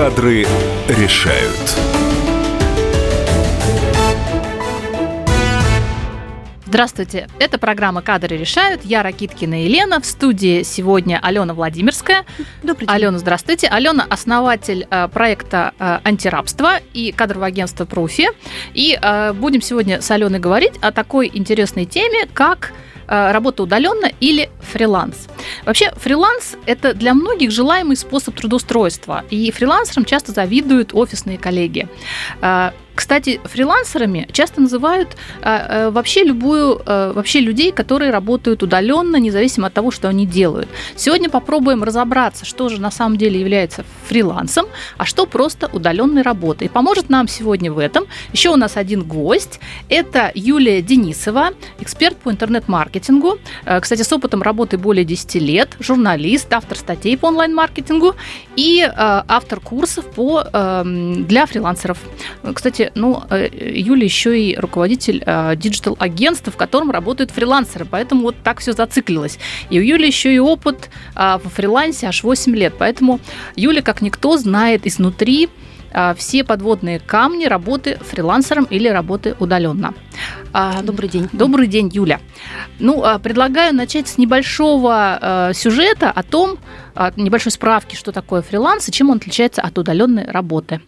Кадры решают. Здравствуйте, это программа «Кадры решают». Я Ракиткина Елена, в студии сегодня Алёна Владимирская. Добрый день. Алёна, здравствуйте. Алёна – основатель проекта «Антирабство» и кадрового агентства «Профи». И будем сегодня с Алёной говорить о такой интересной теме, как работа удаленно или фриланс. Вообще, фриланс – это для многих желаемый способ трудоустройства, и фрилансерам часто завидуют офисные коллеги. Кстати, фрилансерами часто называют вообще людей, которые работают удаленно, независимо от того, что они делают. Сегодня попробуем разобраться, что же на самом деле является фрилансом, а что просто удаленной работой. И поможет нам сегодня в этом еще у нас один гость. Это Юлия Денисова, эксперт по интернет-маркетингу. Кстати, с опытом работы более 10 лет, журналист, автор статей по онлайн-маркетингу и автор курсов для фрилансеров. Кстати, Юля еще и руководитель диджитал-агентства, в котором работают фрилансеры, поэтому вот так все зациклилось. И у Юли еще и опыт во фрилансе аж 8 лет, поэтому Юля, как никто, знает изнутри все подводные камни работы фрилансером или работы удаленно. Добрый день. Добрый день, Юля. Предлагаю начать с небольшого сюжета о том, небольшой справки, что такое фриланс и чем он отличается от удаленной работы.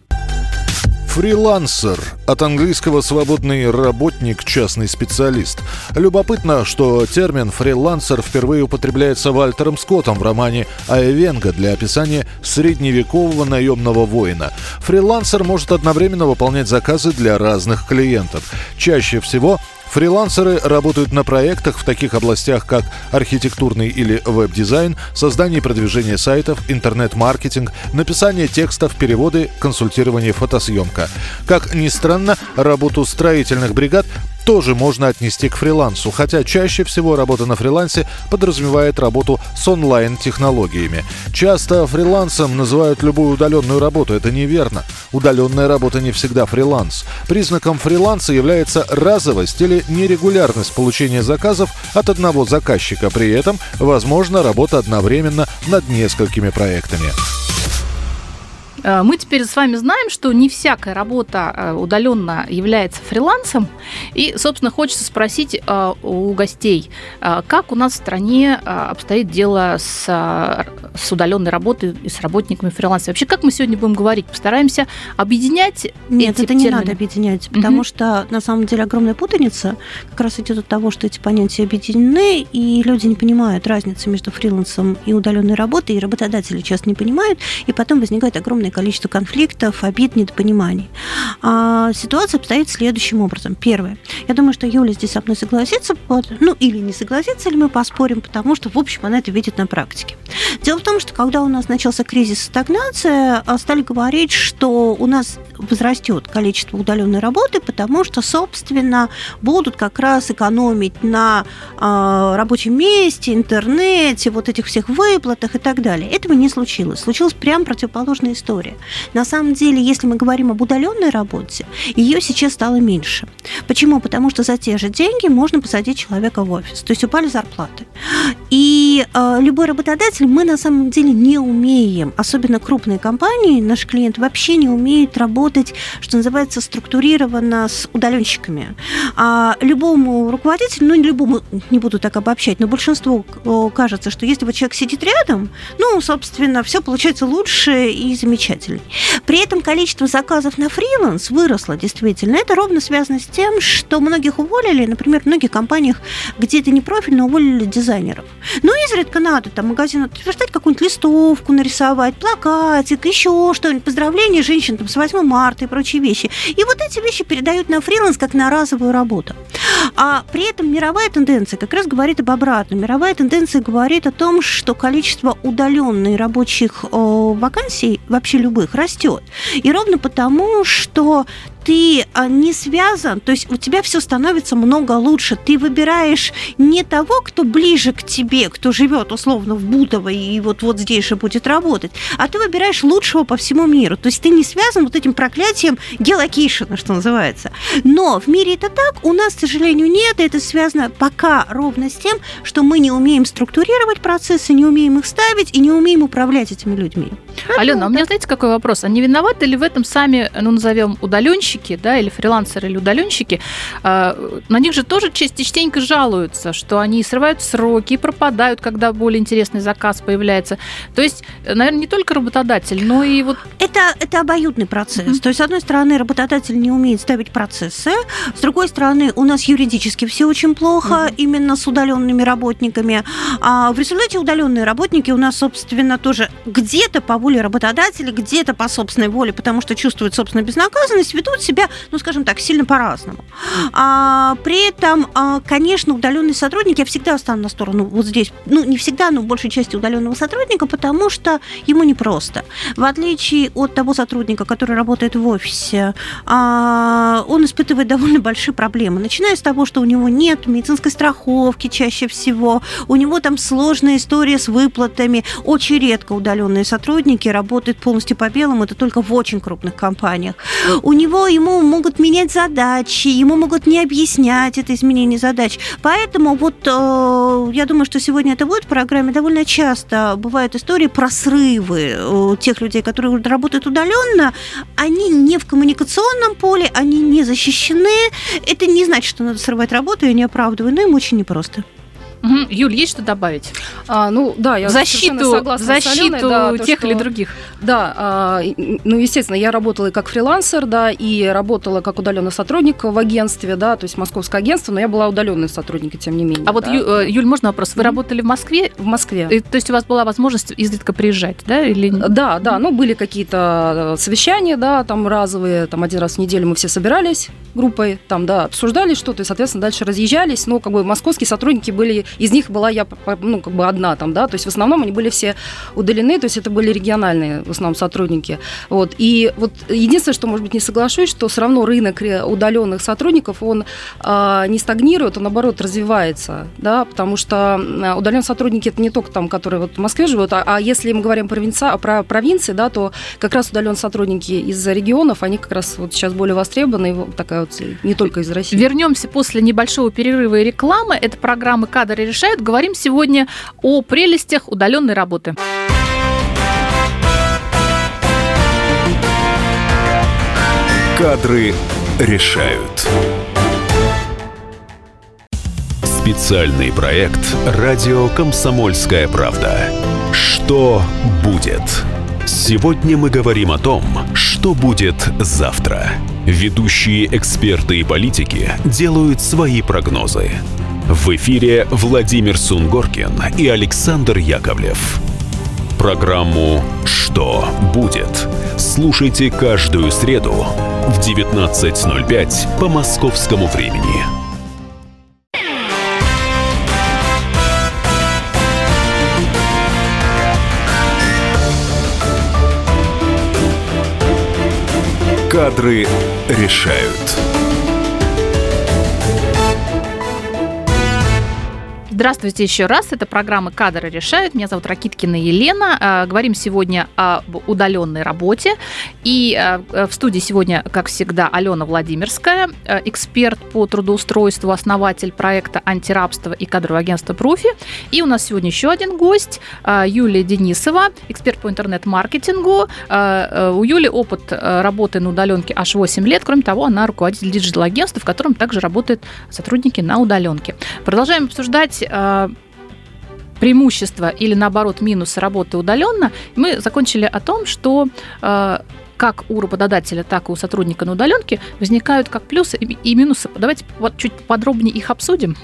Фрилансер. От английского «свободный работник», «частный специалист». Любопытно, что термин «фрилансер» впервые употребляется Вальтером Скоттом в романе «Айвенго» для описания средневекового наемного воина. Фрилансер может одновременно выполнять заказы для разных клиентов. Чаще всего фрилансеры работают на проектах в таких областях, как архитектурный или веб-дизайн, создание и продвижение сайтов, интернет-маркетинг, написание текстов, переводы, консультирование, фотосъемка. Как ни странно, работу строительных бригад тоже можно отнести к фрилансу, хотя чаще всего работа на фрилансе подразумевает работу с онлайн-технологиями. Часто фрилансом называют любую удаленную работу. Это неверно. Удаленная работа не всегда фриланс. Признаком фриланса является разовость или нерегулярность получения заказов от одного заказчика. При этом возможна работа одновременно над несколькими проектами. Мы теперь с вами знаем, что не всякая работа удаленно является фрилансом. И, собственно, хочется спросить у гостей, как у нас в стране обстоит дело с удаленной работой и с работниками фриланса. Вообще, как мы сегодня будем говорить? Постараемся объединять эти термины? Нет, это не надо объединять, потому что, на самом деле, огромная путаница как раз идет от того, что эти понятия объединены, и люди не понимают разницы между фрилансом и удаленной работой, и работодатели часто не понимают, и потом возникает огромное количество конфликтов, обид, недопониманий. Ситуация обстоит следующим образом. Первое. Я думаю, что Юля здесь со мной согласится, или не согласится, или мы поспорим, потому что, в общем, она это видит на практике. Дело в том, что когда у нас начался кризис и стагнация, стали говорить, что у нас возрастет количество удаленной работы, потому что, собственно, будут как раз экономить на рабочем месте, интернете, вот этих всех выплатах и так далее. Этого не случилось. Случилась прям противоположная история. На самом деле, если мы говорим об удаленной работе, ее сейчас стало меньше. Почему? Потому что за те же деньги можно посадить человека в офис. То есть упали зарплаты. И любой работодатель, мы на самом деле не умеем, особенно крупные компании, наши клиенты вообще не умеют работать, что называется, структурированно с удаленщиками. А любому руководителю, любому, не буду так обобщать, но большинству кажется, что если вот человек сидит рядом, собственно, все получается лучше и замечательнее. При этом количество заказов на фриланс выросло, действительно. Это ровно связано с тем, что многих уволили, например, в многих компаниях, где это не профильно, уволили дизайнеров. Но изредка надо там магазину утверждать, какую-нибудь листовку нарисовать, плакатик, еще что-нибудь, поздравления женщин там, с 8 марта и прочие вещи. И вот эти вещи передают на фриланс как на разовую работу. А при этом мировая тенденция как раз говорит об обратном. Мировая тенденция говорит о том, что количество удаленных рабочих вакансий, вообще любых, растет. И ровно потому, что ты не связан, то есть у тебя все становится много лучше. Ты выбираешь не того, кто ближе к тебе, кто живет условно в Бутово и вот здесь же будет работать, а ты выбираешь лучшего по всему миру. То есть ты не связан вот этим проклятием геолокейшена, что называется. Но в мире это так, у нас, к сожалению, нет, и это связано пока ровно с тем, что мы не умеем структурировать процессы, не умеем их ставить и не умеем управлять этими людьми. Алёна, а у меня, знаете, какой вопрос? А не виноваты ли в этом сами, назовем, удаленщики, да, или фрилансеры, или удаленщики? На них же тоже частенько жалуются, что они срывают сроки, пропадают, когда более интересный заказ появляется. То есть, наверное, не только работодатель, но и вот... Это обоюдный процесс. Mm-hmm. То есть, с одной стороны, работодатель не умеет ставить процессы, с другой стороны, у нас юридически все очень плохо, mm-hmm. именно с удаленными работниками. А в результате удаленные работники у нас, собственно, тоже где-то по воле работодателя, где-то по собственной воле, потому что чувствуют собственную безнаказанность, ведут себя, ну, скажем так, сильно по-разному. При этом, конечно, удаленный сотрудник, я всегда встану на сторону вот здесь, ну, не всегда, но в большей части удаленного сотрудника, потому что ему непросто. В отличие от того сотрудника, который работает в офисе, он испытывает довольно большие проблемы, начиная с того, что у него нет медицинской страховки чаще всего, у него там сложная история с выплатами, очень редко удаленные сотрудники работают полностью по белому, это только в очень крупных компаниях. Ему могут менять задачи, ему могут не объяснять это изменение задач. Поэтому я думаю, что сегодня это будет в программе, довольно часто бывают истории про срывы тех людей, которые работают удаленно. Они не в коммуникационном поле, они не защищены. Это не значит, что надо срывать работу, я не оправдываю, но им очень непросто. Угу. Юль, есть что добавить? Да, я защиту Аленой, тех или других. Да, естественно, я работала и как фрилансер, да, и работала как удаленный сотрудник в агентстве, да, то есть московское агентство, но я была удаленным сотрудником, тем не менее. Юль, можно вопрос? Вы работали в Москве? В Москве. То есть у вас была возможность изредка приезжать, да, или нет? Да, были какие-то совещания, да, там разовые, там один раз в неделю мы все собирались группой, там, да, обсуждали что-то и, соответственно, дальше разъезжались, но как бы московские сотрудники были... Из них была я, одна там, да, то есть в основном они были все удалены, то есть это были региональные в основном сотрудники. Вот. И вот единственное, что, может быть, не соглашусь, что все равно рынок удаленных сотрудников, он не стагнирует, он, наоборот, развивается, да, потому что удаленные сотрудники, это не только там, которые вот в Москве живут, а если мы говорим про провинции, да, то как раз удаленные сотрудники из регионов, они как раз вот сейчас более востребованы, такая вот, не только из России. Вернемся после небольшого перерыва и рекламы. Это программа «Кадры решают». Говорим сегодня о прелестях удаленной работы. Кадры решают. Специальный проект «Радио «Комсомольская правда». Что будет? Сегодня мы говорим о том, что будет завтра. Ведущие эксперты и политики делают свои прогнозы. В эфире Владимир Сунгоркин и Александр Яковлев. Программу «Что будет?» слушайте каждую среду в 19:05 по московскому времени. Кадры решают. Здравствуйте еще раз. Это программа «Кадры решают». Меня зовут Ракиткина Елена. Говорим сегодня об удаленной работе. И в студии сегодня, как всегда, Алёна Владимирская, эксперт по трудоустройству, основатель проекта «Антирабство» и кадрового агентства «Профи». И у нас сегодня еще один гость, Юлия Денисова, эксперт по интернет-маркетингу. У Юли опыт работы на удаленке аж 8 лет. Кроме того, она руководитель диджитал-агентства, в котором также работают сотрудники на удаленке. Продолжаем обсуждать преимущества или, наоборот, минусы работы удаленно. Мы закончили о том, что как у работодателя, так и у сотрудника на удаленке возникают как плюсы и минусы. Давайте чуть подробнее их обсудим.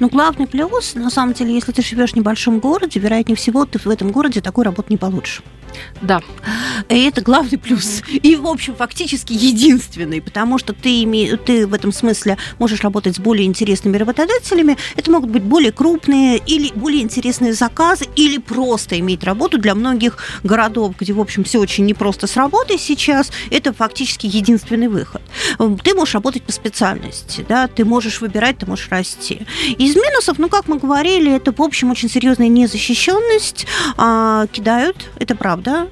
Но главный плюс, на самом деле, если ты живешь в небольшом городе, вероятнее всего, ты в этом городе такую работу не получишь. Да. И это главный плюс. Mm-hmm. И, в общем, фактически единственный, потому что ты в этом смысле можешь работать с более интересными работодателями. Это могут быть более крупные или более интересные заказы, или просто иметь работу для многих городов, где, в общем, все очень непросто с работой сейчас. Это фактически единственный выход. Ты можешь работать по специальности, да, ты можешь выбирать, ты можешь расти. Из минусов, ну, как мы говорили, это, в общем, очень серьезная незащищенность. Кидают, это правда.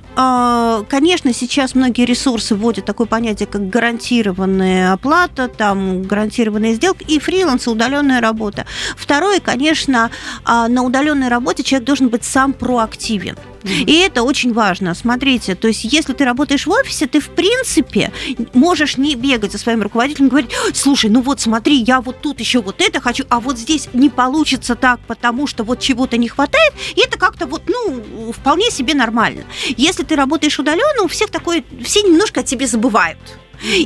Конечно, сейчас многие ресурсы вводят такое понятие, как гарантированная оплата, там, гарантированная сделка и фриланс, удаленная работа. Второе, конечно, на удаленной работе человек должен быть сам проактивен. И это очень важно. Смотрите, то есть если ты работаешь в офисе, ты, в принципе, можешь не бегать за своим руководителем и говорить: слушай, ну вот смотри, я вот тут еще вот это хочу, а вот здесь не получится так, потому что вот чего-то не хватает. И это как-то вот, ну, вполне себе нормально. Если ты работаешь удаленно, у всех такое, все немножко о тебе забывают.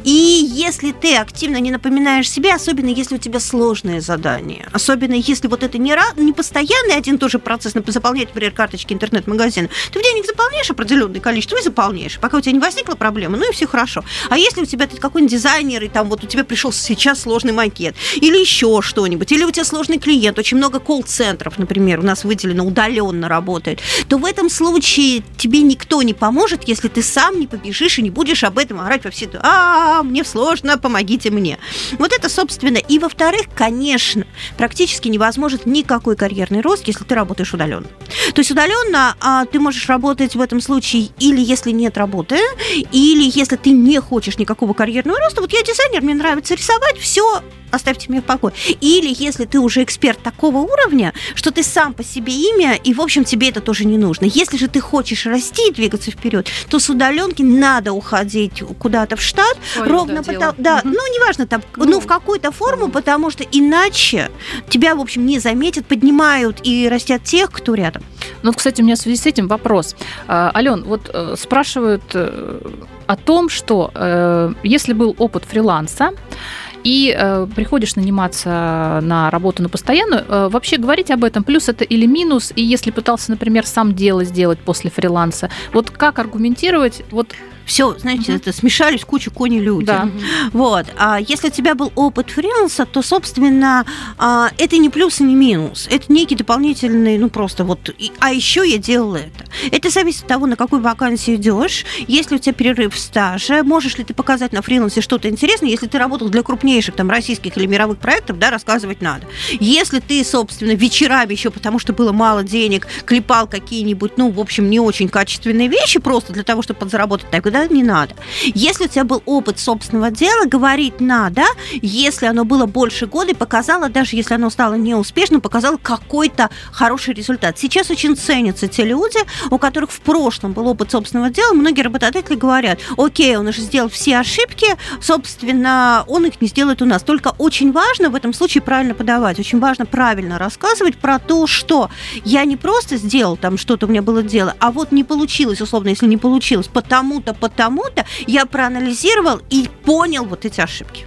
И если ты активно не напоминаешь себе, особенно если у тебя сложные задания, особенно если вот это не постоянный один и тот же процесс, заполнять, например, карточки интернет-магазина, ты в денег заполняешь определенное количество и заполняешь, пока у тебя не возникла проблема, ну и все хорошо. А если у тебя ты какой-нибудь дизайнер, и там вот у тебя пришел сейчас сложный макет, или еще что-нибудь, или у тебя сложный клиент, очень много колл-центров, например, у нас выделено, удаленно работает, то в этом случае тебе никто не поможет, если ты сам не побежишь и не будешь об этом орать во все дни. Мне сложно, помогите мне. Вот это, собственно. И, во-вторых, конечно, практически невозможен никакой карьерный рост, если ты работаешь удаленно. То есть удаленно ты можешь работать в этом случае или если нет работы, или если ты не хочешь никакого карьерного роста. Вот я дизайнер, мне нравится рисовать, все, оставьте меня в покое. Или если ты уже эксперт такого уровня, что ты сам по себе имя, и, в общем, тебе это тоже не нужно. Если же ты хочешь расти и двигаться вперед, то с удаленки надо уходить куда-то в штат, ровно потому... Да, угу. Ну, неважно, там, ну, в какую-то форму, потому что иначе тебя, в общем, не заметят, поднимают и растят тех, кто рядом. Ну, кстати, у меня в связи с этим вопрос. Алён, вот спрашивают о том, что если был опыт фриланса, и приходишь наниматься на работу на постоянную, вообще говорить об этом, плюс это или минус, и если пытался, например, сам дело сделать после фриланса, вот как аргументировать, вот... Все, знаете, это смешались куча коней люди. Да. Вот. А если у тебя был опыт фриланса, то, собственно, это не плюс и не минус. Это некий дополнительный, ну, просто вот... А еще я делала это. Это зависит от того, на какую вакансию идешь, есть ли у тебя перерыв в стаже, можешь ли ты показать на фрилансе что-то интересное, если ты работал для крупнейших там российских или мировых проектов, да, рассказывать надо. Если ты, собственно, вечерами еще, потому что было мало денег, клепал какие-нибудь, ну, в общем, не очень качественные вещи просто для того, чтобы подзаработать, так, да, не надо. Если у тебя был опыт собственного дела, говорить надо, если оно было больше года и показало, даже если оно стало неуспешным, показало какой-то хороший результат. Сейчас очень ценятся те люди, у которых в прошлом был опыт собственного дела. Многие работодатели говорят: окей, он уже сделал все ошибки, собственно, он их не сделает у нас. Только очень важно в этом случае правильно подавать, очень важно правильно рассказывать про то, что я не просто сделал там что-то, у меня было дело, а вот не получилось, условно, если не получилось, потому-то я проанализировал и понял вот эти ошибки.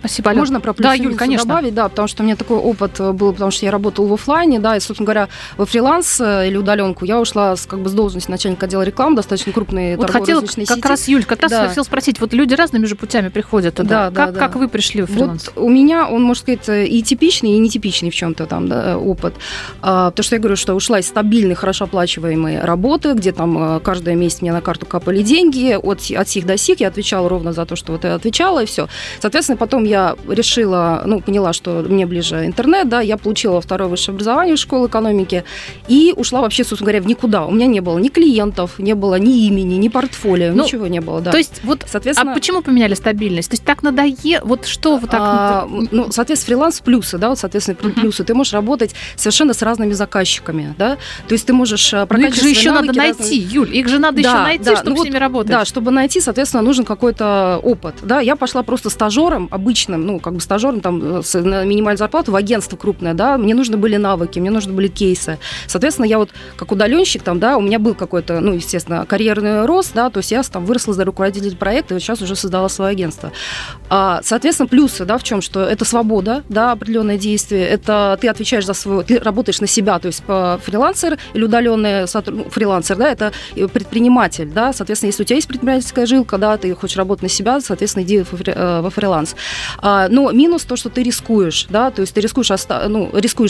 Спасибо, Алёна. Можно про плюс и минус добавить? Да, потому что у меня такой опыт был, потому что я работала в офлайне, да, и, собственно говоря, во фриланс или удаленку я ушла с, как бы, с должности начальника отдела рекламы, достаточно крупные вот торгово-розничные сети. Вот хотела, Юль, как раз хотела спросить, вот люди разными же путями приходят туда. Да. Как вы пришли в фриланс? Вот у меня, он, можно сказать, и типичный, и нетипичный в чем-то там, да, опыт. Потому что я говорю, что ушла из стабильной, хорошо оплачиваемой работы, где там каждый месяц мне на карту капали деньги, от сих до сих, я отвечала ровно за то, что вот я отвечала, и все. Соответственно, потом я решила, ну, поняла, что мне ближе интернет, да, я получила второе высшее образование в школе экономики и ушла вообще, собственно говоря, в никуда. У меня не было ни клиентов, не было ни имени, ни портфолио, ничего не было, да. То есть, вот, соответственно... А почему поменяли стабильность? То есть, так надоело, вот что вот так... Ну, соответственно, фриланс плюсы, да, вот, соответственно, плюсы. Ты можешь работать совершенно с разными заказчиками, да, то есть ты можешь... Ну, их же еще надо найти, Юль, их же надо еще найти, чтобы с ними работать. Да, чтобы найти, соответственно, нужен какой-то опыт, да. Я пожила просто стажером обычным, ну, как бы стажером, там, на минимальную зарплату в агентство крупное, да, мне нужны были навыки, мне нужны были кейсы. Соответственно, я вот как удаленщик, там, да, у меня был какой-то, ну, естественно, карьерный рост, да, то есть я там выросла за руководителя проекта, и вот сейчас уже создала свое агентство. Соответственно, плюсы, да, в чем, что это свобода, да, определенное действие, это ты отвечаешь за свою, ты работаешь на себя, то есть фрилансер или удаленный фрилансер, да, это предприниматель, да, соответственно, если у тебя есть предпринимательская жилка, да, ты хочешь работать на себя, соответственно, иди во фриланс. Но минус то, что ты рискуешь, да, то есть ты рискуешь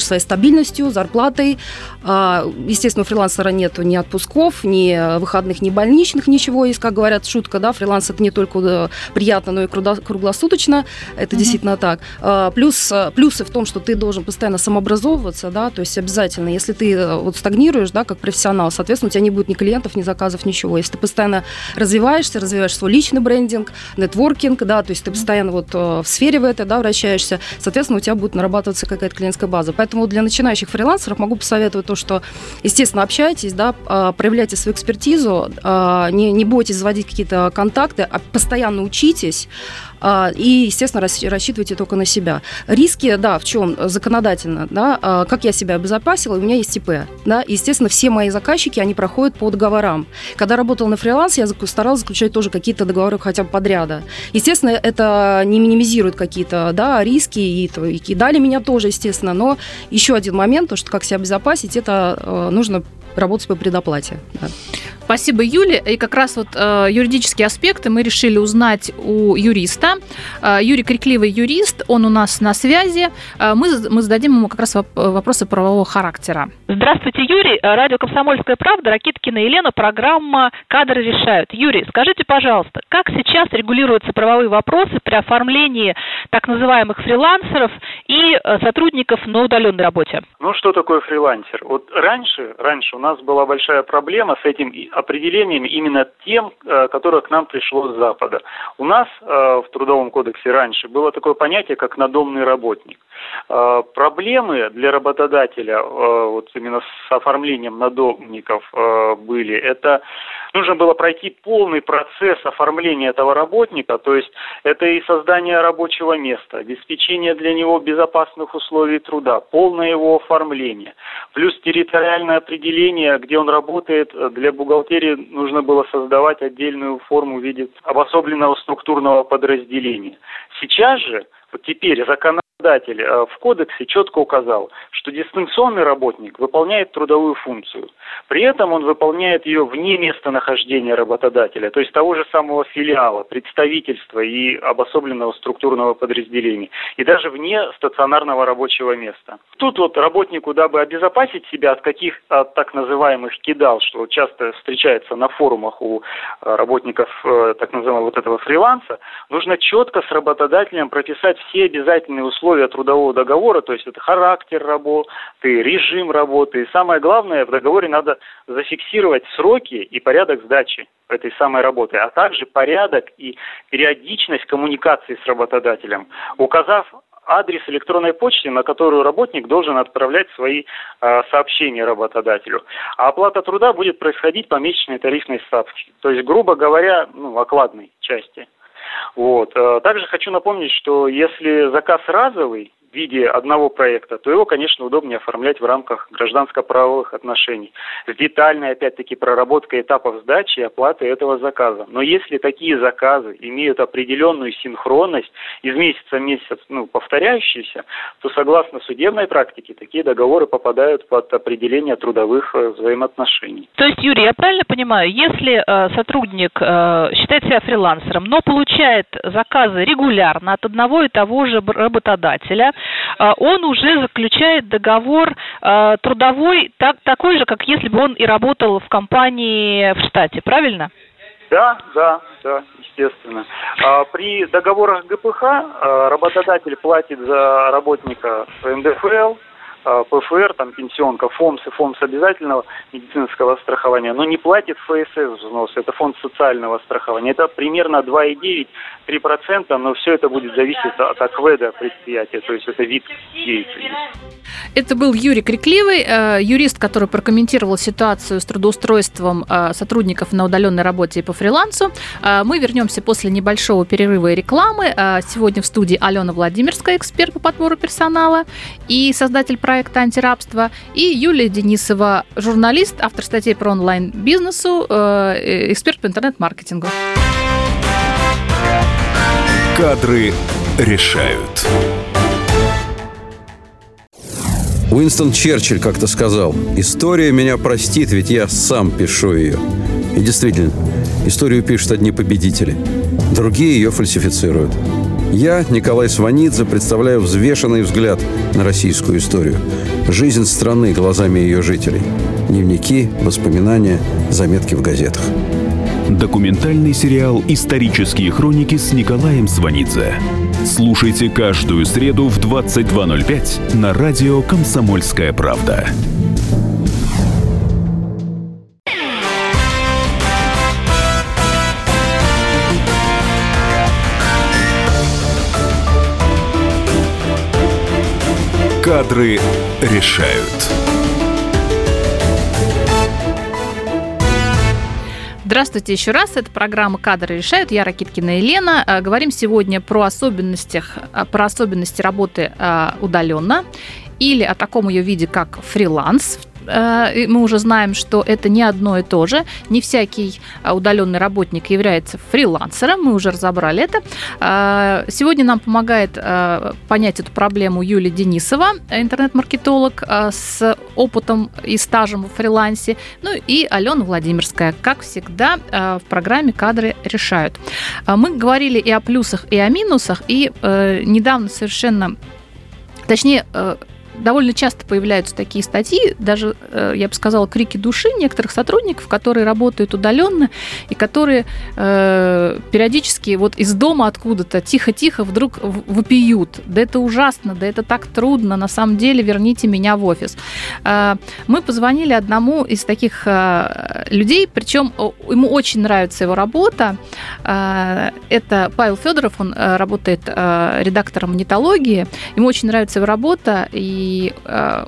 своей стабильностью, зарплатой. Естественно, у фрилансера нет ни отпусков, ни выходных, ни больничных, ничего есть, как говорят, шутка, да, фриланс это не только приятно, но и круглосуточно, это действительно так. Плюсы в том, что ты должен постоянно самообразовываться, да, то есть обязательно, если ты вот стагнируешь, да, как профессионал, соответственно, у тебя не будет ни клиентов, ни заказов, ничего. Если ты постоянно развиваешь свой личный брендинг, нетворкинг, да, то есть ты постоянно вот в сфере в этой, да, вращаешься, соответственно, у тебя будет нарабатываться какая-то клиентская база. Поэтому для начинающих фрилансеров могу посоветовать то, что, естественно, общайтесь, да, проявляйте свою экспертизу, не бойтесь заводить какие-то контакты, а постоянно учитесь и, естественно, рассчитывайте только на себя. Риски, да, в чем? Законодательно, да, как я себя обезопасила, у меня есть ИП, да, и, естественно, все мои заказчики, они проходят по договорам. Когда работала на фрилансе, я старалась заключать тоже какие-то договоры хотя бы подряда. Естественно, это не минимизирует какие-то, да, риски, и кидали меня тоже, естественно, но еще один момент, то, что как себя обезопасить, это нужно работать по предоплате. Да. Спасибо, Юля. И как раз вот юридические аспекты мы решили узнать у юриста. Юрий Крикливый, юрист, он у нас на связи. Мы зададим ему как раз вопросы правового характера. Здравствуйте, Юрий. Радио «Комсомольская правда», Ракиткина Елена, программа «Кадры решают». Юрий, скажите, пожалуйста, как сейчас регулируются правовые вопросы при оформлении так называемых фрилансеров и сотрудников на удаленной работе? Ну, что такое фрилансер? Вот раньше у нас была большая проблема с этим определением, именно тем, которое к нам пришло с Запада. У нас в Трудовом кодексе раньше было такое понятие, как надомный работник. Проблемы для работодателя вот именно с оформлением надомников были. Это нужно было пройти полный процесс оформления этого работника, то есть это и создание рабочего места, обеспечение для него безопасных условий труда, полное его оформление, плюс территориальное определение, где он работает. Для бухгалтерии нужно было создавать отдельную форму в виде обособленного структурного подразделения. Сейчас же, вот теперь законодатель в кодексе четко указал, что дистанционный работник выполняет трудовую функцию. При этом он выполняет ее вне местонахождения работодателя, то есть того же самого филиала, представительства и обособленного структурного подразделения, и даже вне стационарного рабочего места. Тут вот работнику, дабы обезопасить себя от так называемых кидал, что часто встречается на форумах у работников так называемого вот этого фриланса, нужно четко с работодателем прописать все обязательные условия трудового договора, то есть это характер работы, режим работы. И самое главное, в договоре надо зафиксировать сроки и порядок сдачи этой самой работы, а также порядок и периодичность коммуникации с работодателем, указав адрес электронной почты, на которую работник должен отправлять свои сообщения работодателю. А оплата труда будет происходить по месячной тарифной ставке, то есть, грубо говоря, окладной части. Вот. Также хочу напомнить, что если заказ разовый в виде одного проекта, то его, конечно, удобнее оформлять в рамках гражданско-правовых отношений с детальной, опять-таки, проработкой этапов сдачи и оплаты этого заказа. Но если такие заказы имеют определенную синхронность из месяца в месяц, повторяющиеся, то, согласно судебной практике, такие договоры попадают под определение трудовых взаимоотношений. То есть, Юрий, я правильно понимаю, если сотрудник считает себя фрилансером, но получает заказы регулярно от одного и того же работодателя, он уже заключает договор трудовой такой же, как если бы он и работал в компании в штате, правильно? Да, естественно. При договорах ГПХ работодатель платит за работника НДФЛ, ПФР, там, пенсионка, ФОМС и ФОМС обязательного медицинского страхования, но не платит ФСС взнос, это фонд социального страхования. Это примерно 2,9-3%, но все это будет зависеть от АКВЭДа предприятия, то есть это вид деятельности. Это был Юрий Крикливый, юрист, который прокомментировал ситуацию с трудоустройством сотрудников на удаленной работе и по фрилансу. Мы вернемся после небольшого перерыва и рекламы. Сегодня в студии Алёна Владимирская, эксперт по подбору персонала и создатель проекта «Антирабство», и Юлия Денисова, журналист, автор статей про онлайн-бизнесу, эксперт по интернет-маркетингу. Кадры решают. Уинстон Черчилль как-то сказал: «История меня простит, ведь я сам пишу ее». И действительно, историю пишут одни победители, другие ее фальсифицируют. Я, Николай Сванидзе, представляю взвешенный взгляд на российскую историю. Жизнь страны глазами ее жителей. Дневники, воспоминания, заметки в газетах. Документальный сериал «Исторические хроники» с Николаем Сванидзе. Слушайте каждую среду в 22:05 на радио «Комсомольская правда». Кадры решают. Здравствуйте еще раз. Это программа «Кадры решают». Я Ракиткина Елена. Говорим сегодня про особенности работы удаленно или о таком ее виде, как фриланс. Мы уже знаем, что это не одно и то же. Не всякий удаленный работник является фрилансером. Мы уже разобрали это. Сегодня нам помогает понять эту проблему Юлия Денисова, интернет-маркетолог с опытом и стажем в фрилансе. Ну и Алена Владимирская, как всегда, в программе «Кадры решают». Мы говорили и о плюсах, и о минусах. И недавно довольно часто появляются такие статьи, даже, я бы сказала, крики души некоторых сотрудников, которые работают удаленно и которые периодически вот из дома откуда-то тихо-тихо вдруг вопиют. Да это ужасно, да это так трудно, на самом деле верните меня в офис. Мы позвонили одному из таких людей, причем ему очень нравится его работа. Это Павел Федоров, он работает редактором «Нетологии». Ему очень нравится его работа, и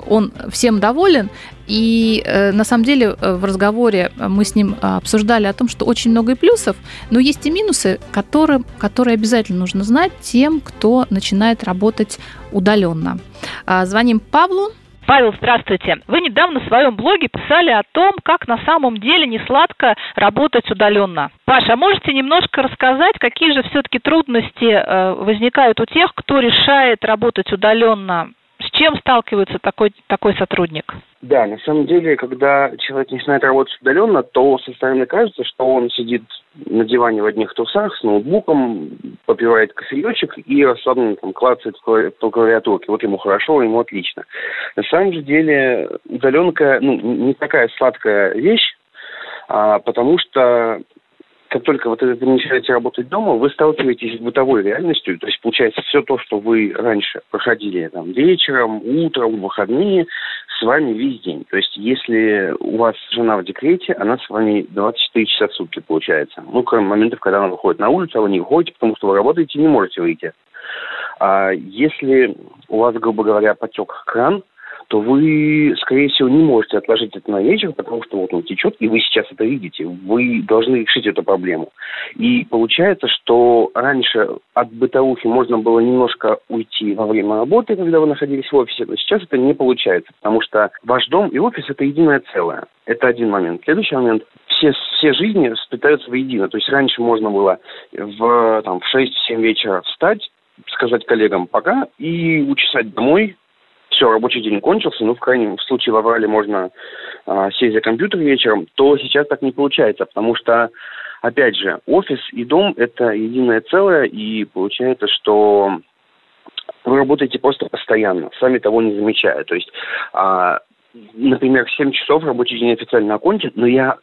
он всем доволен. И на самом деле в разговоре мы с ним обсуждали о том, что очень много и плюсов, но есть и минусы, которые обязательно нужно знать тем, кто начинает работать удаленно. Звоним Павлу. Павел, здравствуйте. Вы недавно в своем блоге писали о том, как на самом деле несладко работать удаленно. Паша, а можете немножко рассказать, какие же все-таки трудности возникают у тех, кто решает работать удаленно? С чем сталкивается такой сотрудник? Да, на самом деле, когда человек начинает работать удаленно, то со стороны кажется, что он сидит на диване в одних трусах с ноутбуком, попивает кофеечек и расслабленно там клацает по клавиатурке. Вот ему хорошо, ему отлично. На самом же деле удаленка не такая сладкая вещь, потому что как только вы начинаете работать дома, вы сталкиваетесь с бытовой реальностью. То есть, получается, все то, что вы раньше проходили там вечером, утром, в выходные, с вами весь день. То есть, если у вас жена в декрете, она с вами 24 часа в сутки получается. Кроме моментов, когда она выходит на улицу, а вы не выходите, потому что вы работаете и не можете выйти. А если у вас, грубо говоря, потек кран, то вы, скорее всего, не можете отложить это на вечер, потому что вот он течет, и вы сейчас это видите. Вы должны решить эту проблему. И получается, что раньше от бытовухи можно было немножко уйти во время работы, когда вы находились в офисе, но сейчас это не получается, потому что ваш дом и офис – это единое целое. Это один момент. Следующий момент – все жизни сплетаются воедино. То есть раньше можно было в 6-7 вечера встать, сказать коллегам «пока» и учесать домой. Все, рабочий день кончился, в крайнем случае в аврале можно сесть за компьютер вечером, то сейчас так не получается, потому что, опять же, офис и дом – это единое целое, и получается, что вы работаете просто постоянно, сами того не замечая. То есть, например, в 7 часов рабочий день официально окончен, но я,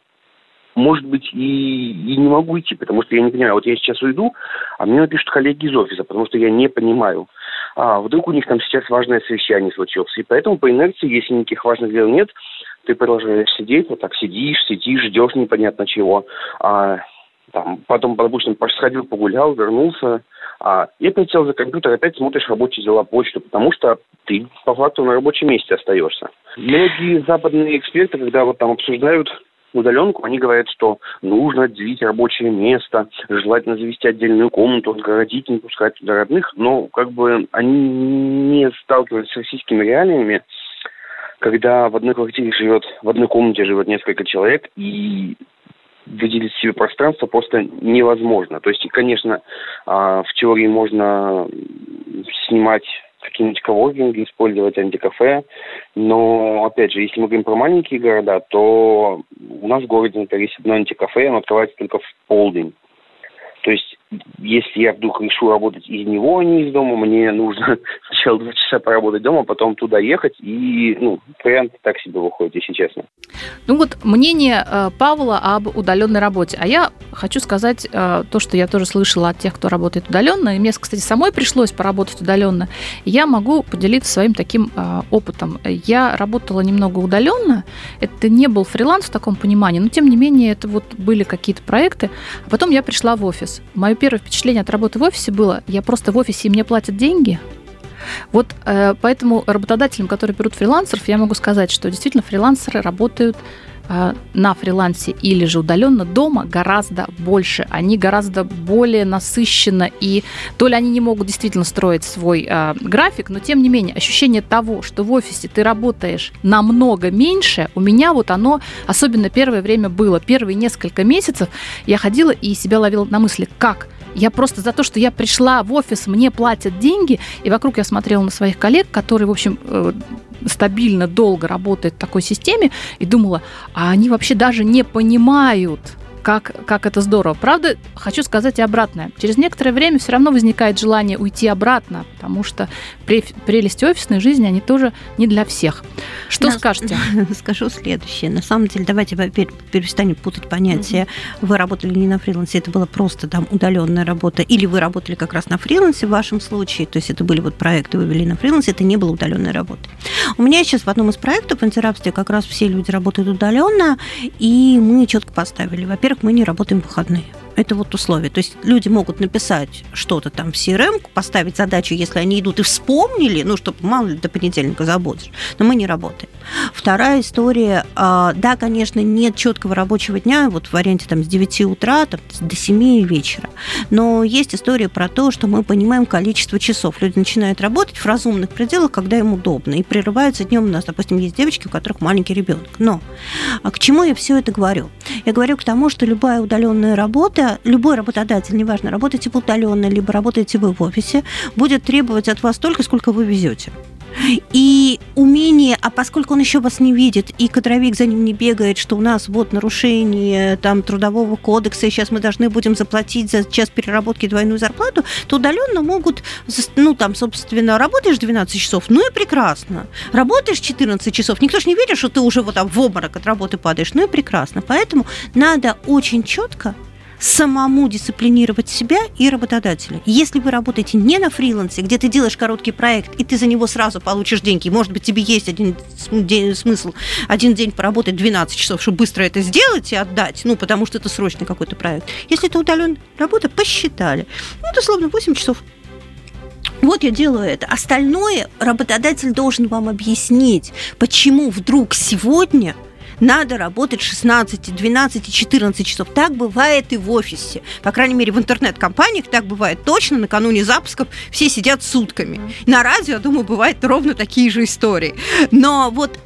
может быть, и не могу идти, потому что я не понимаю. Вот я сейчас уйду, а мне напишут коллеги из офиса, потому что я не понимаю. вдруг у них там сейчас важное совещание случилось. И поэтому по инерции, если никаких важных дел нет, ты продолжаешь сидеть, вот так сидишь, ждешь непонятно чего. Потом, допустим, сходил, погулял, вернулся, и опять сел за компьютер, опять смотришь рабочие дела, почту, потому что ты по факту на рабочем месте остаешься. Многие западные эксперты, когда вот там обсуждают удаленку, они говорят, что нужно отделить рабочее место, желательно завести отдельную комнату, отгородить, не пускать туда родных, но как бы они не сталкиваются с российскими реалиями, когда в одной квартире живет, в одной комнате живет несколько человек, и выделить себе пространство просто невозможно. То есть, конечно, в теории можно снимать какие-нибудь коворкинги, использовать антикафе, но, опять же, если мы говорим про маленькие города, то у нас в городе, например, есть одно антикафе, оно открывается только в полдень. То есть, если я вдруг решу работать из него, а не из дома, мне нужно сначала 2 часа поработать дома, потом туда ехать, и вариант так себе выходит, если честно. Мнение Павла об удаленной работе. А я хочу сказать то, что я тоже слышала от тех, кто работает удаленно. И мне, кстати, самой пришлось поработать удаленно. Я могу поделиться своим таким опытом. Я работала немного удаленно. Это не был фриланс в таком понимании, но, тем не менее, это вот были какие-то проекты. А потом я пришла в офис. Мое первое впечатление от работы в офисе было, я просто в офисе, и мне платят деньги. Поэтому работодателям, которые берут фрилансеров, я могу сказать, что действительно фрилансеры работают на фрилансе или же удаленно дома гораздо больше. Они гораздо более насыщенно, и то ли они не могут действительно строить свой график, но тем не менее ощущение того, что в офисе ты работаешь намного меньше, у меня вот оно, особенно первое время было. Первые несколько месяцев я ходила и себя ловила на мысли, как? Я просто за то, что я пришла в офис, мне платят деньги, и вокруг я смотрела на своих коллег, которые, в общем, стабильно, долго работают в такой системе, и думала, а они вообще даже не понимают, как это здорово. Правда, хочу сказать и обратное. Через некоторое время все равно возникает желание уйти обратно, потому что прелести офисной жизни, они тоже не для всех. Что скажете? Скажу следующее. На самом деле, давайте перестанем путать понятия. Вы работали не на фрилансе, это была просто там удаленная работа, или вы работали как раз на фрилансе в вашем случае, то есть это были вот проекты, вы вели на фрилансе, это не было удаленной работы. У меня сейчас в одном из проектов в антирабстве как раз все люди работают удаленно, и мы четко поставили. Во-первых, мы не работаем в выходные. Это вот условие. То есть люди могут написать что-то там в CRM, поставить задачу, если они идут и вспомнили, чтобы мало ли до понедельника забудешь. Но мы не работаем. Вторая история. Да, конечно, нет четкого рабочего дня, вот в варианте там с 9 утра там, до 7 вечера. Но есть история про то, что мы понимаем количество часов. Люди начинают работать в разумных пределах, когда им удобно, и прерываются днем. У нас, допустим, есть девочки, у которых маленький ребенок. Но к чему я все это говорю? Я говорю к тому, что любая удаленная работа, любой работодатель, неважно, работаете вы удаленно, либо работаете вы в офисе, будет требовать от вас столько, сколько вы везете. И умение, а поскольку он еще вас не видит, и кадровик за ним не бегает, что у нас вот нарушение там, трудового кодекса, и сейчас мы должны будем заплатить за час переработки двойную зарплату, то удаленно могут, собственно, работаешь 12 часов, и прекрасно. Работаешь 14 часов, никто же не видит, что ты уже вот там в обморок от работы падаешь, и прекрасно. Поэтому надо очень четко самому дисциплинировать себя и работодателя. Если вы работаете не на фрилансе, где ты делаешь короткий проект, и ты за него сразу получишь деньги, может быть, тебе есть один день поработать 12 часов, чтобы быстро это сделать и отдать, потому что это срочный какой-то проект. Если это удаленная работа, посчитали. Это условно 8 часов. Вот я делаю это. Остальное работодатель должен вам объяснить, почему вдруг сегодня надо работать 16, 12, 14 часов. Так бывает и в офисе. По крайней мере, в интернет-компаниях так бывает точно. Накануне запусков все сидят сутками. На радио, я думаю, бывают ровно такие же истории. Но вот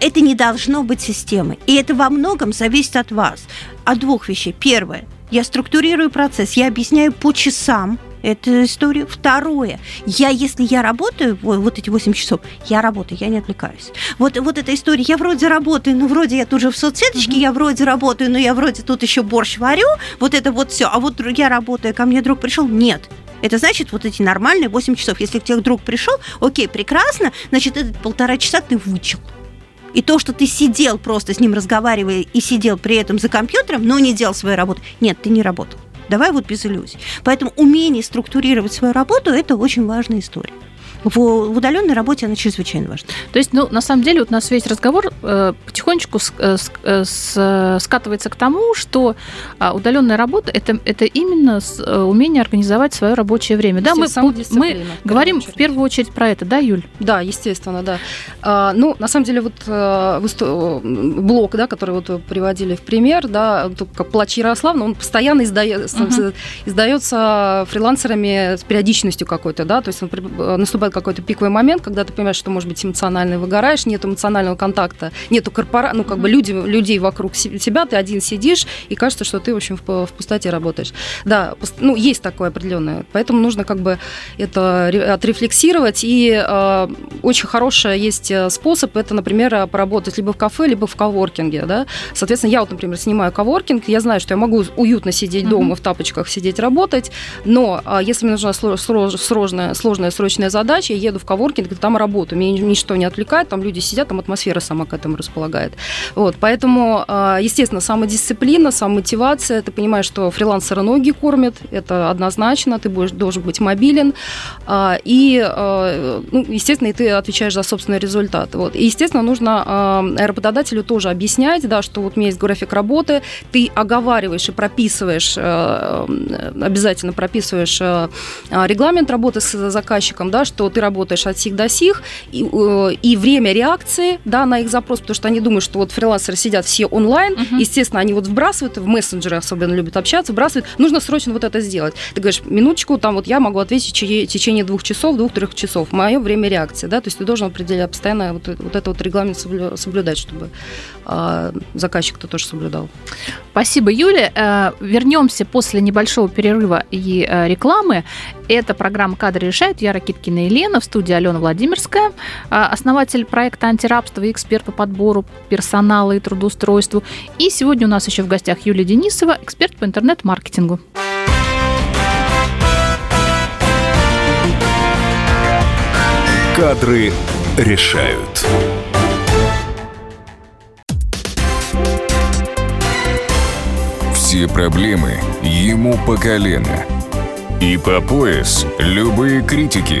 это не должно быть системой. И это во многом зависит от вас. От двух вещей. Первое. Я структурирую процесс. Я объясняю по часам эту историю. Второе. Если я работаю, вот эти 8 часов, я работаю, я не отвлекаюсь. Вот эта история, я вроде работаю, но вроде я тут же в соцсеточке, я вроде работаю, но я вроде тут еще борщ варю, вот это вот все, а вот я работаю, ко мне друг пришел, нет. Это значит, вот эти нормальные 8 часов. Если к тебе друг пришел, окей, прекрасно, значит, этот 1,5 часа ты вычел. И то, что ты сидел просто с ним разговаривая и сидел при этом за компьютером, но не делал свою работу, нет, ты не работал. Давай без иллюзий. Поэтому умение структурировать свою работу – это очень важная история. в удаленной работе она чрезвычайно важна. То есть, ну, на самом деле, вот у нас весь разговор потихонечку скатывается к тому, что удаленная работа – это именно умение организовать свое рабочее время. Да, мы говорим в первую очередь про это, да, Юль? Да, естественно, да. Ну, на самом деле, вот блог, да, который вот приводили в пример, да, как «Плач Ярославна», он постоянно издается фрилансерами с периодичностью какой-то, да, то есть наступает какой-то пиковый момент, когда ты понимаешь, что, может быть, эмоционально выгораешь, нет эмоционального контакта, нету ну, как бы людей вокруг себя, ты один сидишь, и кажется, что ты, в общем, в пустоте работаешь. Да, ну, есть такое определенное, поэтому нужно как бы это отрефлексировать, и очень хороший есть способ, это, например, поработать либо в кафе, либо в коворкинге, да, соответственно, я вот, например, снимаю коворкинг, я знаю, что я могу уютно сидеть дома, в тапочках сидеть, работать, но если мне нужна сложная, срочная задача, я еду в коворкинг, там работаю, меня ничто не отвлекает, там люди сидят, там атмосфера сама к этому располагает. Вот, поэтому, естественно, самодисциплина, самомотивация, ты понимаешь, что фрилансеры ноги кормят, это однозначно, ты должен быть мобилен, и, ну, естественно, и ты отвечаешь за собственный результат. Вот. И, естественно, нужно работодателю тоже объяснять, да, что вот у меня есть график работы, ты оговариваешь и прописываешь, обязательно прописываешь регламент работы с заказчиком, да, что ты работаешь от сих до сих, и время реакции, да, на их запрос, потому что они думают, что вот фрилансеры сидят все онлайн, естественно, они вот вбрасывают, в мессенджеры особенно любят общаться, вбрасывают, нужно срочно вот это сделать. Ты говоришь, минуточку, там вот я могу ответить в течение 2 часов, 2-3 часов, мое время реакции, да, то есть ты должен определять постоянно вот этот вот регламент соблюдать, чтобы заказчик-то тоже соблюдал. Спасибо, Юля. Вернемся после небольшого перерыва и рекламы. Это программа «Кадры решают». Я Ракиткина Елена, в студии Алёна Владимирская, основатель проекта «Антирабство» и эксперт по подбору персонала и трудоустройству. И сегодня у нас еще в гостях Юлия Денисова, эксперт по интернет-маркетингу. «Кадры решают». Все проблемы ему по колено. И по пояс любые критики.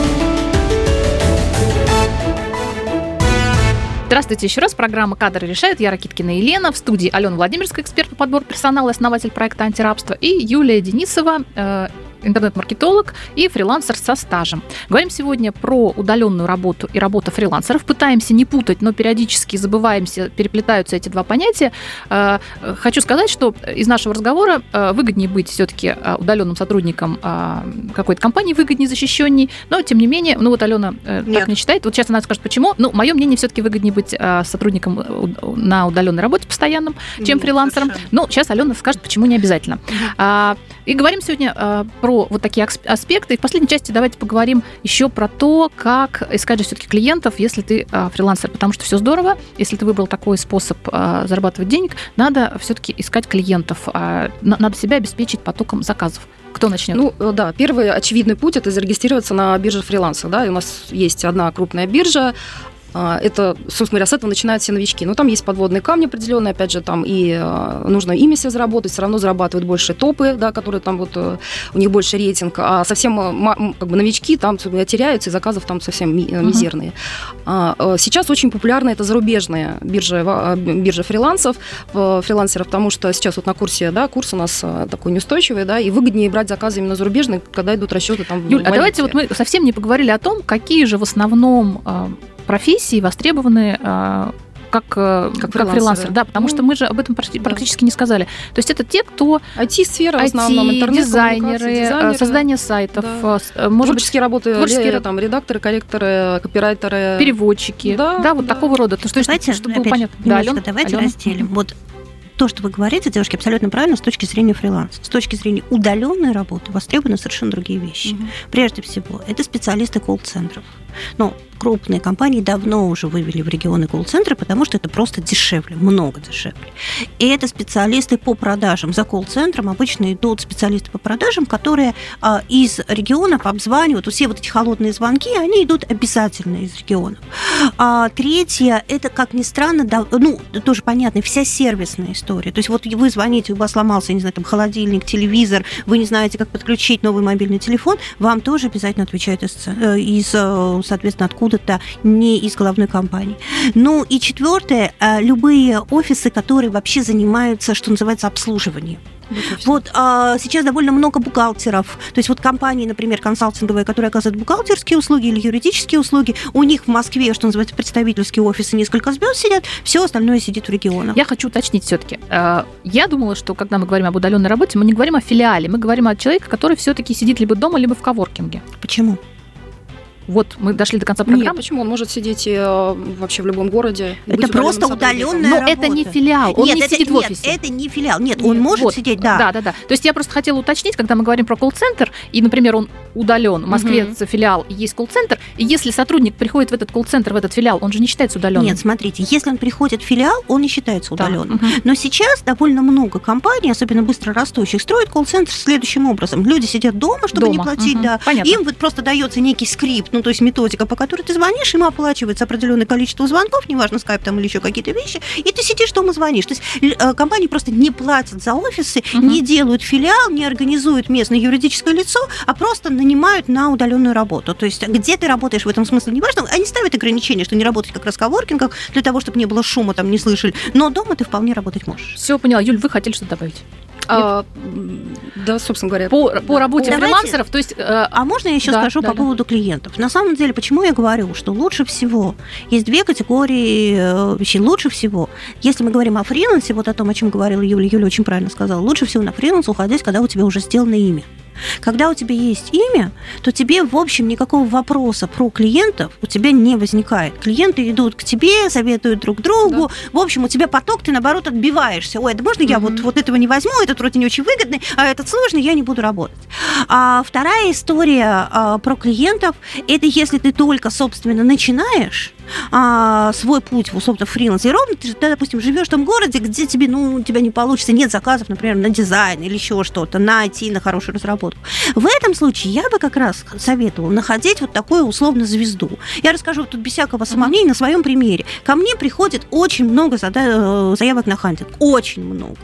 Здравствуйте еще раз. Программа «Кадры решают». Я Ракиткина Елена. В студии Алена Владимирская, эксперт по подбору персонала, основатель проекта «Антирабство». И Юлия Денисова, интернет-маркетолог и фрилансер со стажем. Говорим сегодня про удаленную работу и работу фрилансеров. Пытаемся не путать, но периодически забываемся, переплетаются эти два понятия. Хочу сказать, что из нашего разговора выгоднее быть все-таки удаленным сотрудником какой-то компании, выгоднее, защищенней. Но, тем не менее, ну вот Алена так не считает. Вот сейчас она скажет, почему. Но мое мнение, все-таки выгоднее быть сотрудником на удаленной работе постоянным, чем фрилансером. Совершенно. Но сейчас Алена скажет, почему не обязательно. И говорим сегодня про вот такие аспекты. И в последней части давайте поговорим еще про то, как искать все-таки клиентов, если ты фрилансер. Потому что все здорово, если ты выбрал такой способ зарабатывать денег, надо все-таки искать клиентов. Надо себя обеспечить потоком заказов. Кто начнет? Ну, да, первый очевидный путь – это зарегистрироваться на бирже фрилансов. Да? И у нас есть одна крупная биржа. Это, собственно говоря, с этого начинают все новички. Но там есть подводные камни определенные, опять же, там и нужно имя себе заработать, все равно зарабатывают больше топы, да, которые там вот, у них больше рейтинг, а совсем как бы новички там теряются, и заказов там совсем мизерные. Сейчас очень популярна это зарубежная биржа фрилансов, фрилансеров, потому что сейчас вот на курсе, да, курс у нас такой неустойчивый, да, и выгоднее брать заказы именно зарубежные, когда идут расчеты там. Юль, а давайте вот мы совсем не поговорили о том, какие же в основном профессии востребованы как фрилансеры, да, потому что мы же об этом практически не сказали. То есть это те, кто... IT-сфера в основном, интернет-дизайнеры, создание сайтов, да. Может творческие быть, работы, там, редакторы, корректоры, копирайтеры. Переводчики, да, вот такого рода. То есть, знаете, чтобы было понятно. Немножко давайте разделим. Вот то, что вы говорите, девушки, абсолютно правильно с точки зрения фриланса. С точки зрения удаленной работы востребованы совершенно другие вещи. Прежде всего, это специалисты колл-центров. Ну, крупные компании давно уже вывели в регионы колл-центры, потому что это просто дешевле, много дешевле. И это специалисты по продажам. За колл-центром обычно идут специалисты по продажам, которые из регионов обзванивают. Все вот эти холодные звонки, они идут обязательно из регионов. Третье, это, как ни странно, тоже понятно, вся сервисная история. То есть вот вы звоните, у вас сломался, не знаю, там, холодильник, телевизор, вы не знаете, как подключить новый мобильный телефон, вам тоже обязательно отвечают соответственно, откуда-то не из головной компании. Ну и четвертое, любые офисы, которые вообще занимаются, что называется, обслуживанием. Вот сейчас довольно много бухгалтеров. То есть вот компании, например, консалтинговые, которые оказывают бухгалтерские услуги или юридические услуги, у них в Москве, что называется, представительские офисы, несколько звезд сидят, все остальное сидит в регионах. Я хочу уточнить все-таки. Я думала, что когда мы говорим об удаленной работе, мы не говорим о филиале, мы говорим о человеке, который все-таки сидит либо дома, либо в коворкинге. Почему? Вот мы дошли до конца программы. Нет, почему? Он может сидеть вообще в любом городе. Это просто удаленная работа. Но это не филиал. Он не сидит в офисе. Нет, это не филиал. Нет, он может сидеть, да. Да. То есть я просто хотела уточнить, когда мы говорим про колл-центр, и, например, он удален, в Москве филиал, и есть колл-центр, и если сотрудник приходит в этот колл-центр, в этот филиал, он же не считается удаленным. Нет, смотрите, если он приходит в филиал, он не считается удаленным. Но сейчас довольно много компаний, особенно быстро растущих, строят колл-центр следующим образом. Люди сидят дома, чтобы не платить. Им просто дается некий скрипт, то есть методика, по которой ты звонишь, ему оплачивается определенное количество звонков, неважно, скайп там или еще какие-то вещи, и ты сидишь дома, звонишь. То есть компании просто не платят за офисы, не делают филиал, не организуют местное юридическое лицо, а просто нанимают на удаленную работу. То есть где ты работаешь в этом смысле, неважно, они ставят ограничения, что не работать как раз в коворкингах, для того, чтобы не было шума, там не слышали, но дома ты вполне работать можешь. Все, поняла. Юль, вы хотели что-то добавить? Да, собственно говоря. По работе фрилансеров, то есть... А можно я еще скажу по поводу клиентов? На самом деле, почему я говорю, что лучше всего, есть две категории вещей, лучше всего, если мы говорим о фрилансе, вот о том, о чем говорила Юля, Юля очень правильно сказала, лучше всего на фриланс уходить, когда у тебя уже сделано имя. Когда у тебя есть имя, то тебе, в общем, никакого вопроса про клиентов у тебя не возникает. Клиенты идут к тебе, советуют друг другу. Да. В общем, у тебя поток, ты, наоборот, отбиваешься. Ой, да можно я вот этого не возьму, этот вроде не очень выгодный, а этот сложный, я не буду работать. А вторая история про клиентов, это если ты только, собственно, начинаешь свой путь, собственно, фриланс, и ровно ты, допустим, живешь в том городе, где тебе, у тебя не получится, нет заказов, например, на дизайн или еще что-то, на IT, на хорошую разработку. В этом случае я бы как раз советовала находить вот такую условно звезду. Я расскажу тут без всякого самомнения на своем примере. Ко мне приходит очень много заявок на хантинг. Очень много.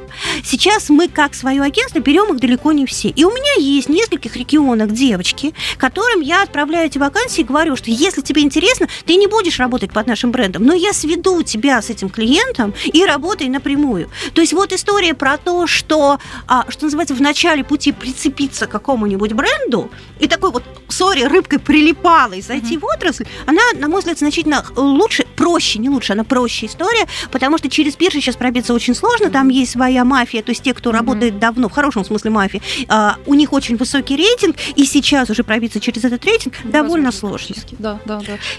Сейчас мы, как свое агентство, берем их далеко не все. И у меня есть в нескольких регионах девочки, которым я отправляю эти вакансии и говорю, что если тебе интересно, ты не будешь работать под нашим брендом, но я сведу тебя с этим клиентом и работай напрямую. То есть вот история про то, что называется, в начале пути прицепиться к какому-нибудь бренду и такой вот, рыбкой прилипала и зайти в отрасль, она, на мой взгляд, значительно лучше, проще история, потому что через биржи сейчас пробиться очень сложно, там есть своя мафия, то есть те, кто работает давно, в хорошем смысле мафия, у них очень высокий рейтинг, и сейчас уже пробиться через этот рейтинг довольно сложно. Да.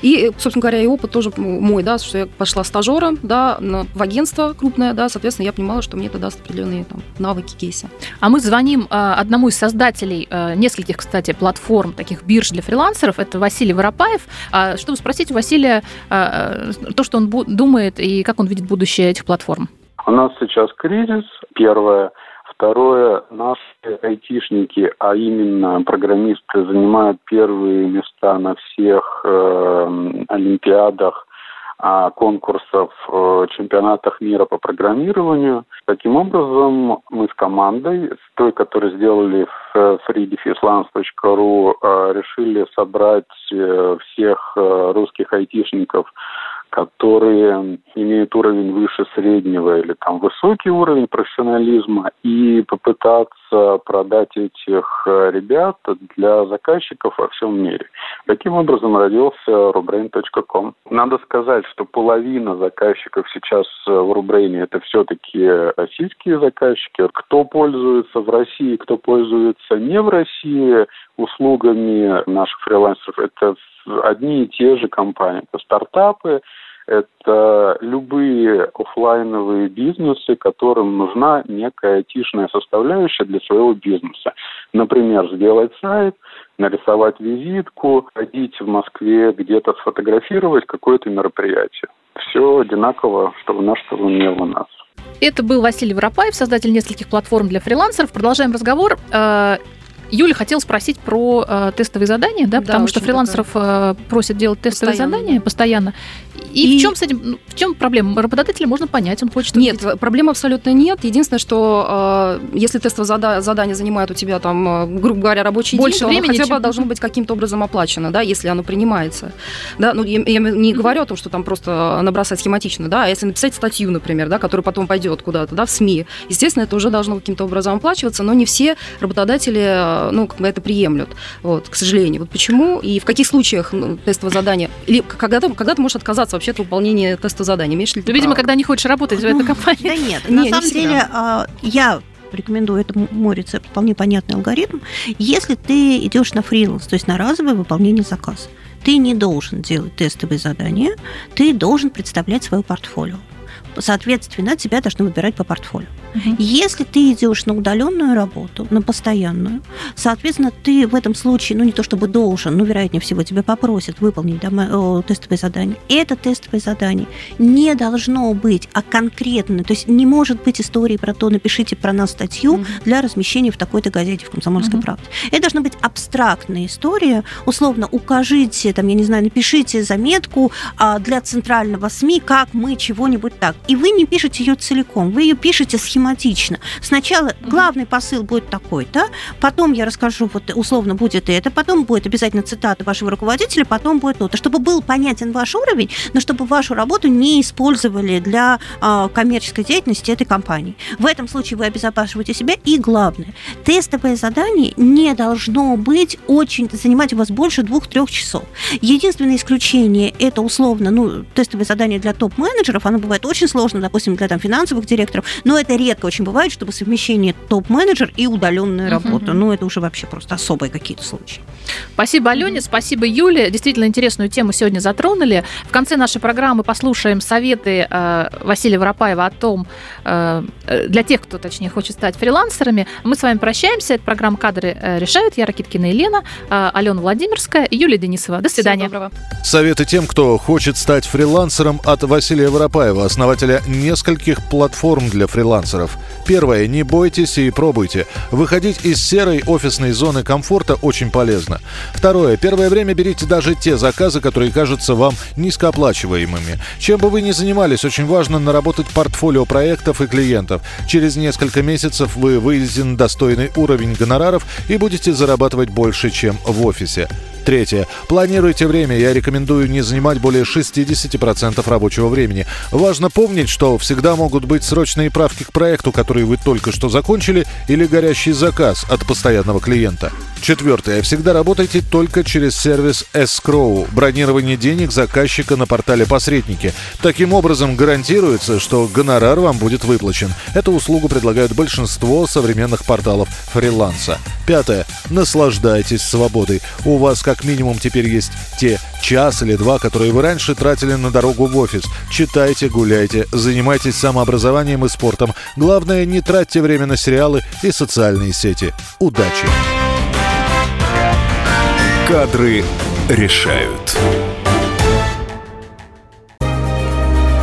И, собственно говоря, и опыт тоже мой, что я пошла стажером, в агентство крупное, соответственно, я понимала, что мне это даст определенные навыки, кейсы. А мы звоним одному из создателей нескольких, кстати, платформ, таких бирж для фрилансеров, это Василий Воропаев, чтобы спросить у Василия то, что он думает и как он видит будущее этих платформ. У нас сейчас кризис, первое. Второе, наши айтишники, а именно программисты, занимают первые места на всех олимпиадах, конкурсов, чемпионатах мира по программированию. Таким образом, мы с командой, с той, которую сделали в Free-lance.ru, решили собрать всех русских айтишников, которые имеют уровень выше среднего или там высокий уровень профессионализма, и попытаться продать этих ребят для заказчиков во всем мире. Таким образом родился Rubrain.com. Надо сказать, что половина заказчиков сейчас в Рубрейне это все-таки российские заказчики. Кто пользуется в России, кто пользуется не в России услугами наших фрилансеров, это одни и те же компании. Это стартапы, это любые офлайновые бизнесы, которым нужна некая айтишная составляющая для своего бизнеса. Например, сделать сайт, нарисовать визитку, ходить в Москве где-то сфотографировать какое-то мероприятие. Все одинаково, чтобы нас, чтобы не у нас. Это был Василий Воропаев, создатель нескольких платформ для фрилансеров. Продолжаем разговор. Юля хотела спросить про тестовые задания, да, потому что фрилансеров просят делать тестовые задания постоянно. И в чем проблема? Работодателя можно понять, он хочет... Нет, проблем абсолютно нет. Единственное, что если тестовые задания занимают у тебя, там, грубо говоря, рабочий больше день, времени, то оно хотя бы должно быть каким-то образом оплачено, да, если оно принимается. Да, ну, я не говорю о том, что там просто набросать схематично, да, а если написать статью, например, да, которая потом пойдет куда-то, да, в СМИ, естественно, это уже должно каким-то образом оплачиваться, но не все работодатели... это приемлют, вот, к сожалению. Вот почему и в каких случаях тестовое задание... Или когда ты можешь отказаться вообще от выполнения тестового задания? Имеешь ли ты право? Видимо, когда не хочешь работать в этой компании. Да нет, на самом деле я рекомендую, это мой рецепт, вполне понятный алгоритм. Если ты идешь на фриланс, то есть на разовое выполнение заказа, ты не должен делать тестовые задания, ты должен представлять свое портфолио. Соответственно, тебя должны выбирать по портфолио. Uh-huh. Если ты идешь на удаленную работу, на постоянную, соответственно, ты в этом случае, не то чтобы должен, но, вероятнее всего, тебя попросят выполнить тестовые задания. Это тестовое задание не должно быть, а конкретно, то есть не может быть истории про то, напишите про нас статью uh-huh. для размещения в такой-то газете в «Комсомольской uh-huh. правде». Это должна быть абстрактная история, условно, укажите, напишите заметку для центрального СМИ, как мы чего-нибудь так. И вы не пишете ее целиком, вы ее пишете схематично. Сначала главный посыл будет такой-то, потом я расскажу, условно будет это, потом будет обязательно цитата вашего руководителя, потом будет то-то, чтобы был понятен ваш уровень, но чтобы вашу работу не использовали для коммерческой деятельности этой компании. В этом случае вы обезопасиваете себя. И главное, тестовое задание не должно быть занимать у вас больше 2-3 часов. Единственное исключение – это условно тестовое задание для топ-менеджеров, оно бывает очень сложно, допустим, для финансовых директоров, но это редко очень бывает, чтобы совмещение топ-менеджер и удаленная работа. Это уже вообще просто особые какие-то случаи. Спасибо, Алёне, спасибо, Юле. Действительно интересную тему сегодня затронули. В конце нашей программы послушаем советы Василия Воропаева о том, для тех, кто, точнее, хочет стать фрилансерами. Мы с вами прощаемся. Это программа «Кадры решают». Я Ракиткина Елена, Алёна Владимирская и Юлия Денисова. До свидания. Советы тем, кто хочет стать фрилансером от Василия Воропаева, основателя нескольких платформ для фрилансеров. Первое. Не бойтесь и пробуйте. Выходить из серой офисной зоны комфорта очень полезно. Второе. Первое время берите даже те заказы, которые кажутся вам низкооплачиваемыми. Чем бы вы ни занимались, очень важно наработать портфолио проектов и клиентов. Через несколько месяцев вы выйдете на достойный уровень гонораров и будете зарабатывать больше, чем в офисе. Третье. Планируйте время. Я рекомендую не занимать более 60% рабочего времени. Важно помнить, что всегда могут быть срочные правки к проекту, который вы только что закончили, или горящий заказ от постоянного клиента. Четвертое. Всегда работайте только через сервис Escrow. Бронирование денег заказчика на портале посредники. Таким образом гарантируется, что гонорар вам будет выплачен. Эту услугу предлагают большинство современных порталов фриланса. Пятое. Наслаждайтесь свободой. У вас как минимум теперь есть те час или два, которые вы раньше тратили на дорогу в офис. Читайте, гуляйте, занимайтесь самообразованием и спортом. Главное, не тратьте время на сериалы и социальные сети. Удачи! Кадры решают.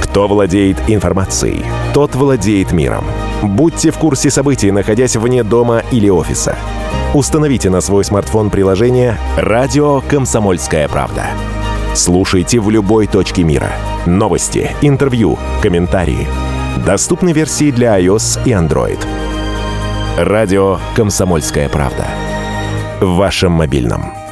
Кто владеет информацией, тот владеет миром. Будьте в курсе событий, находясь вне дома или офиса. Установите на свой смартфон приложение «Радио Комсомольская правда». Слушайте в любой точке мира. Новости, интервью, комментарии. Доступны версии для iOS и Android. «Радио Комсомольская правда». В вашем мобильном.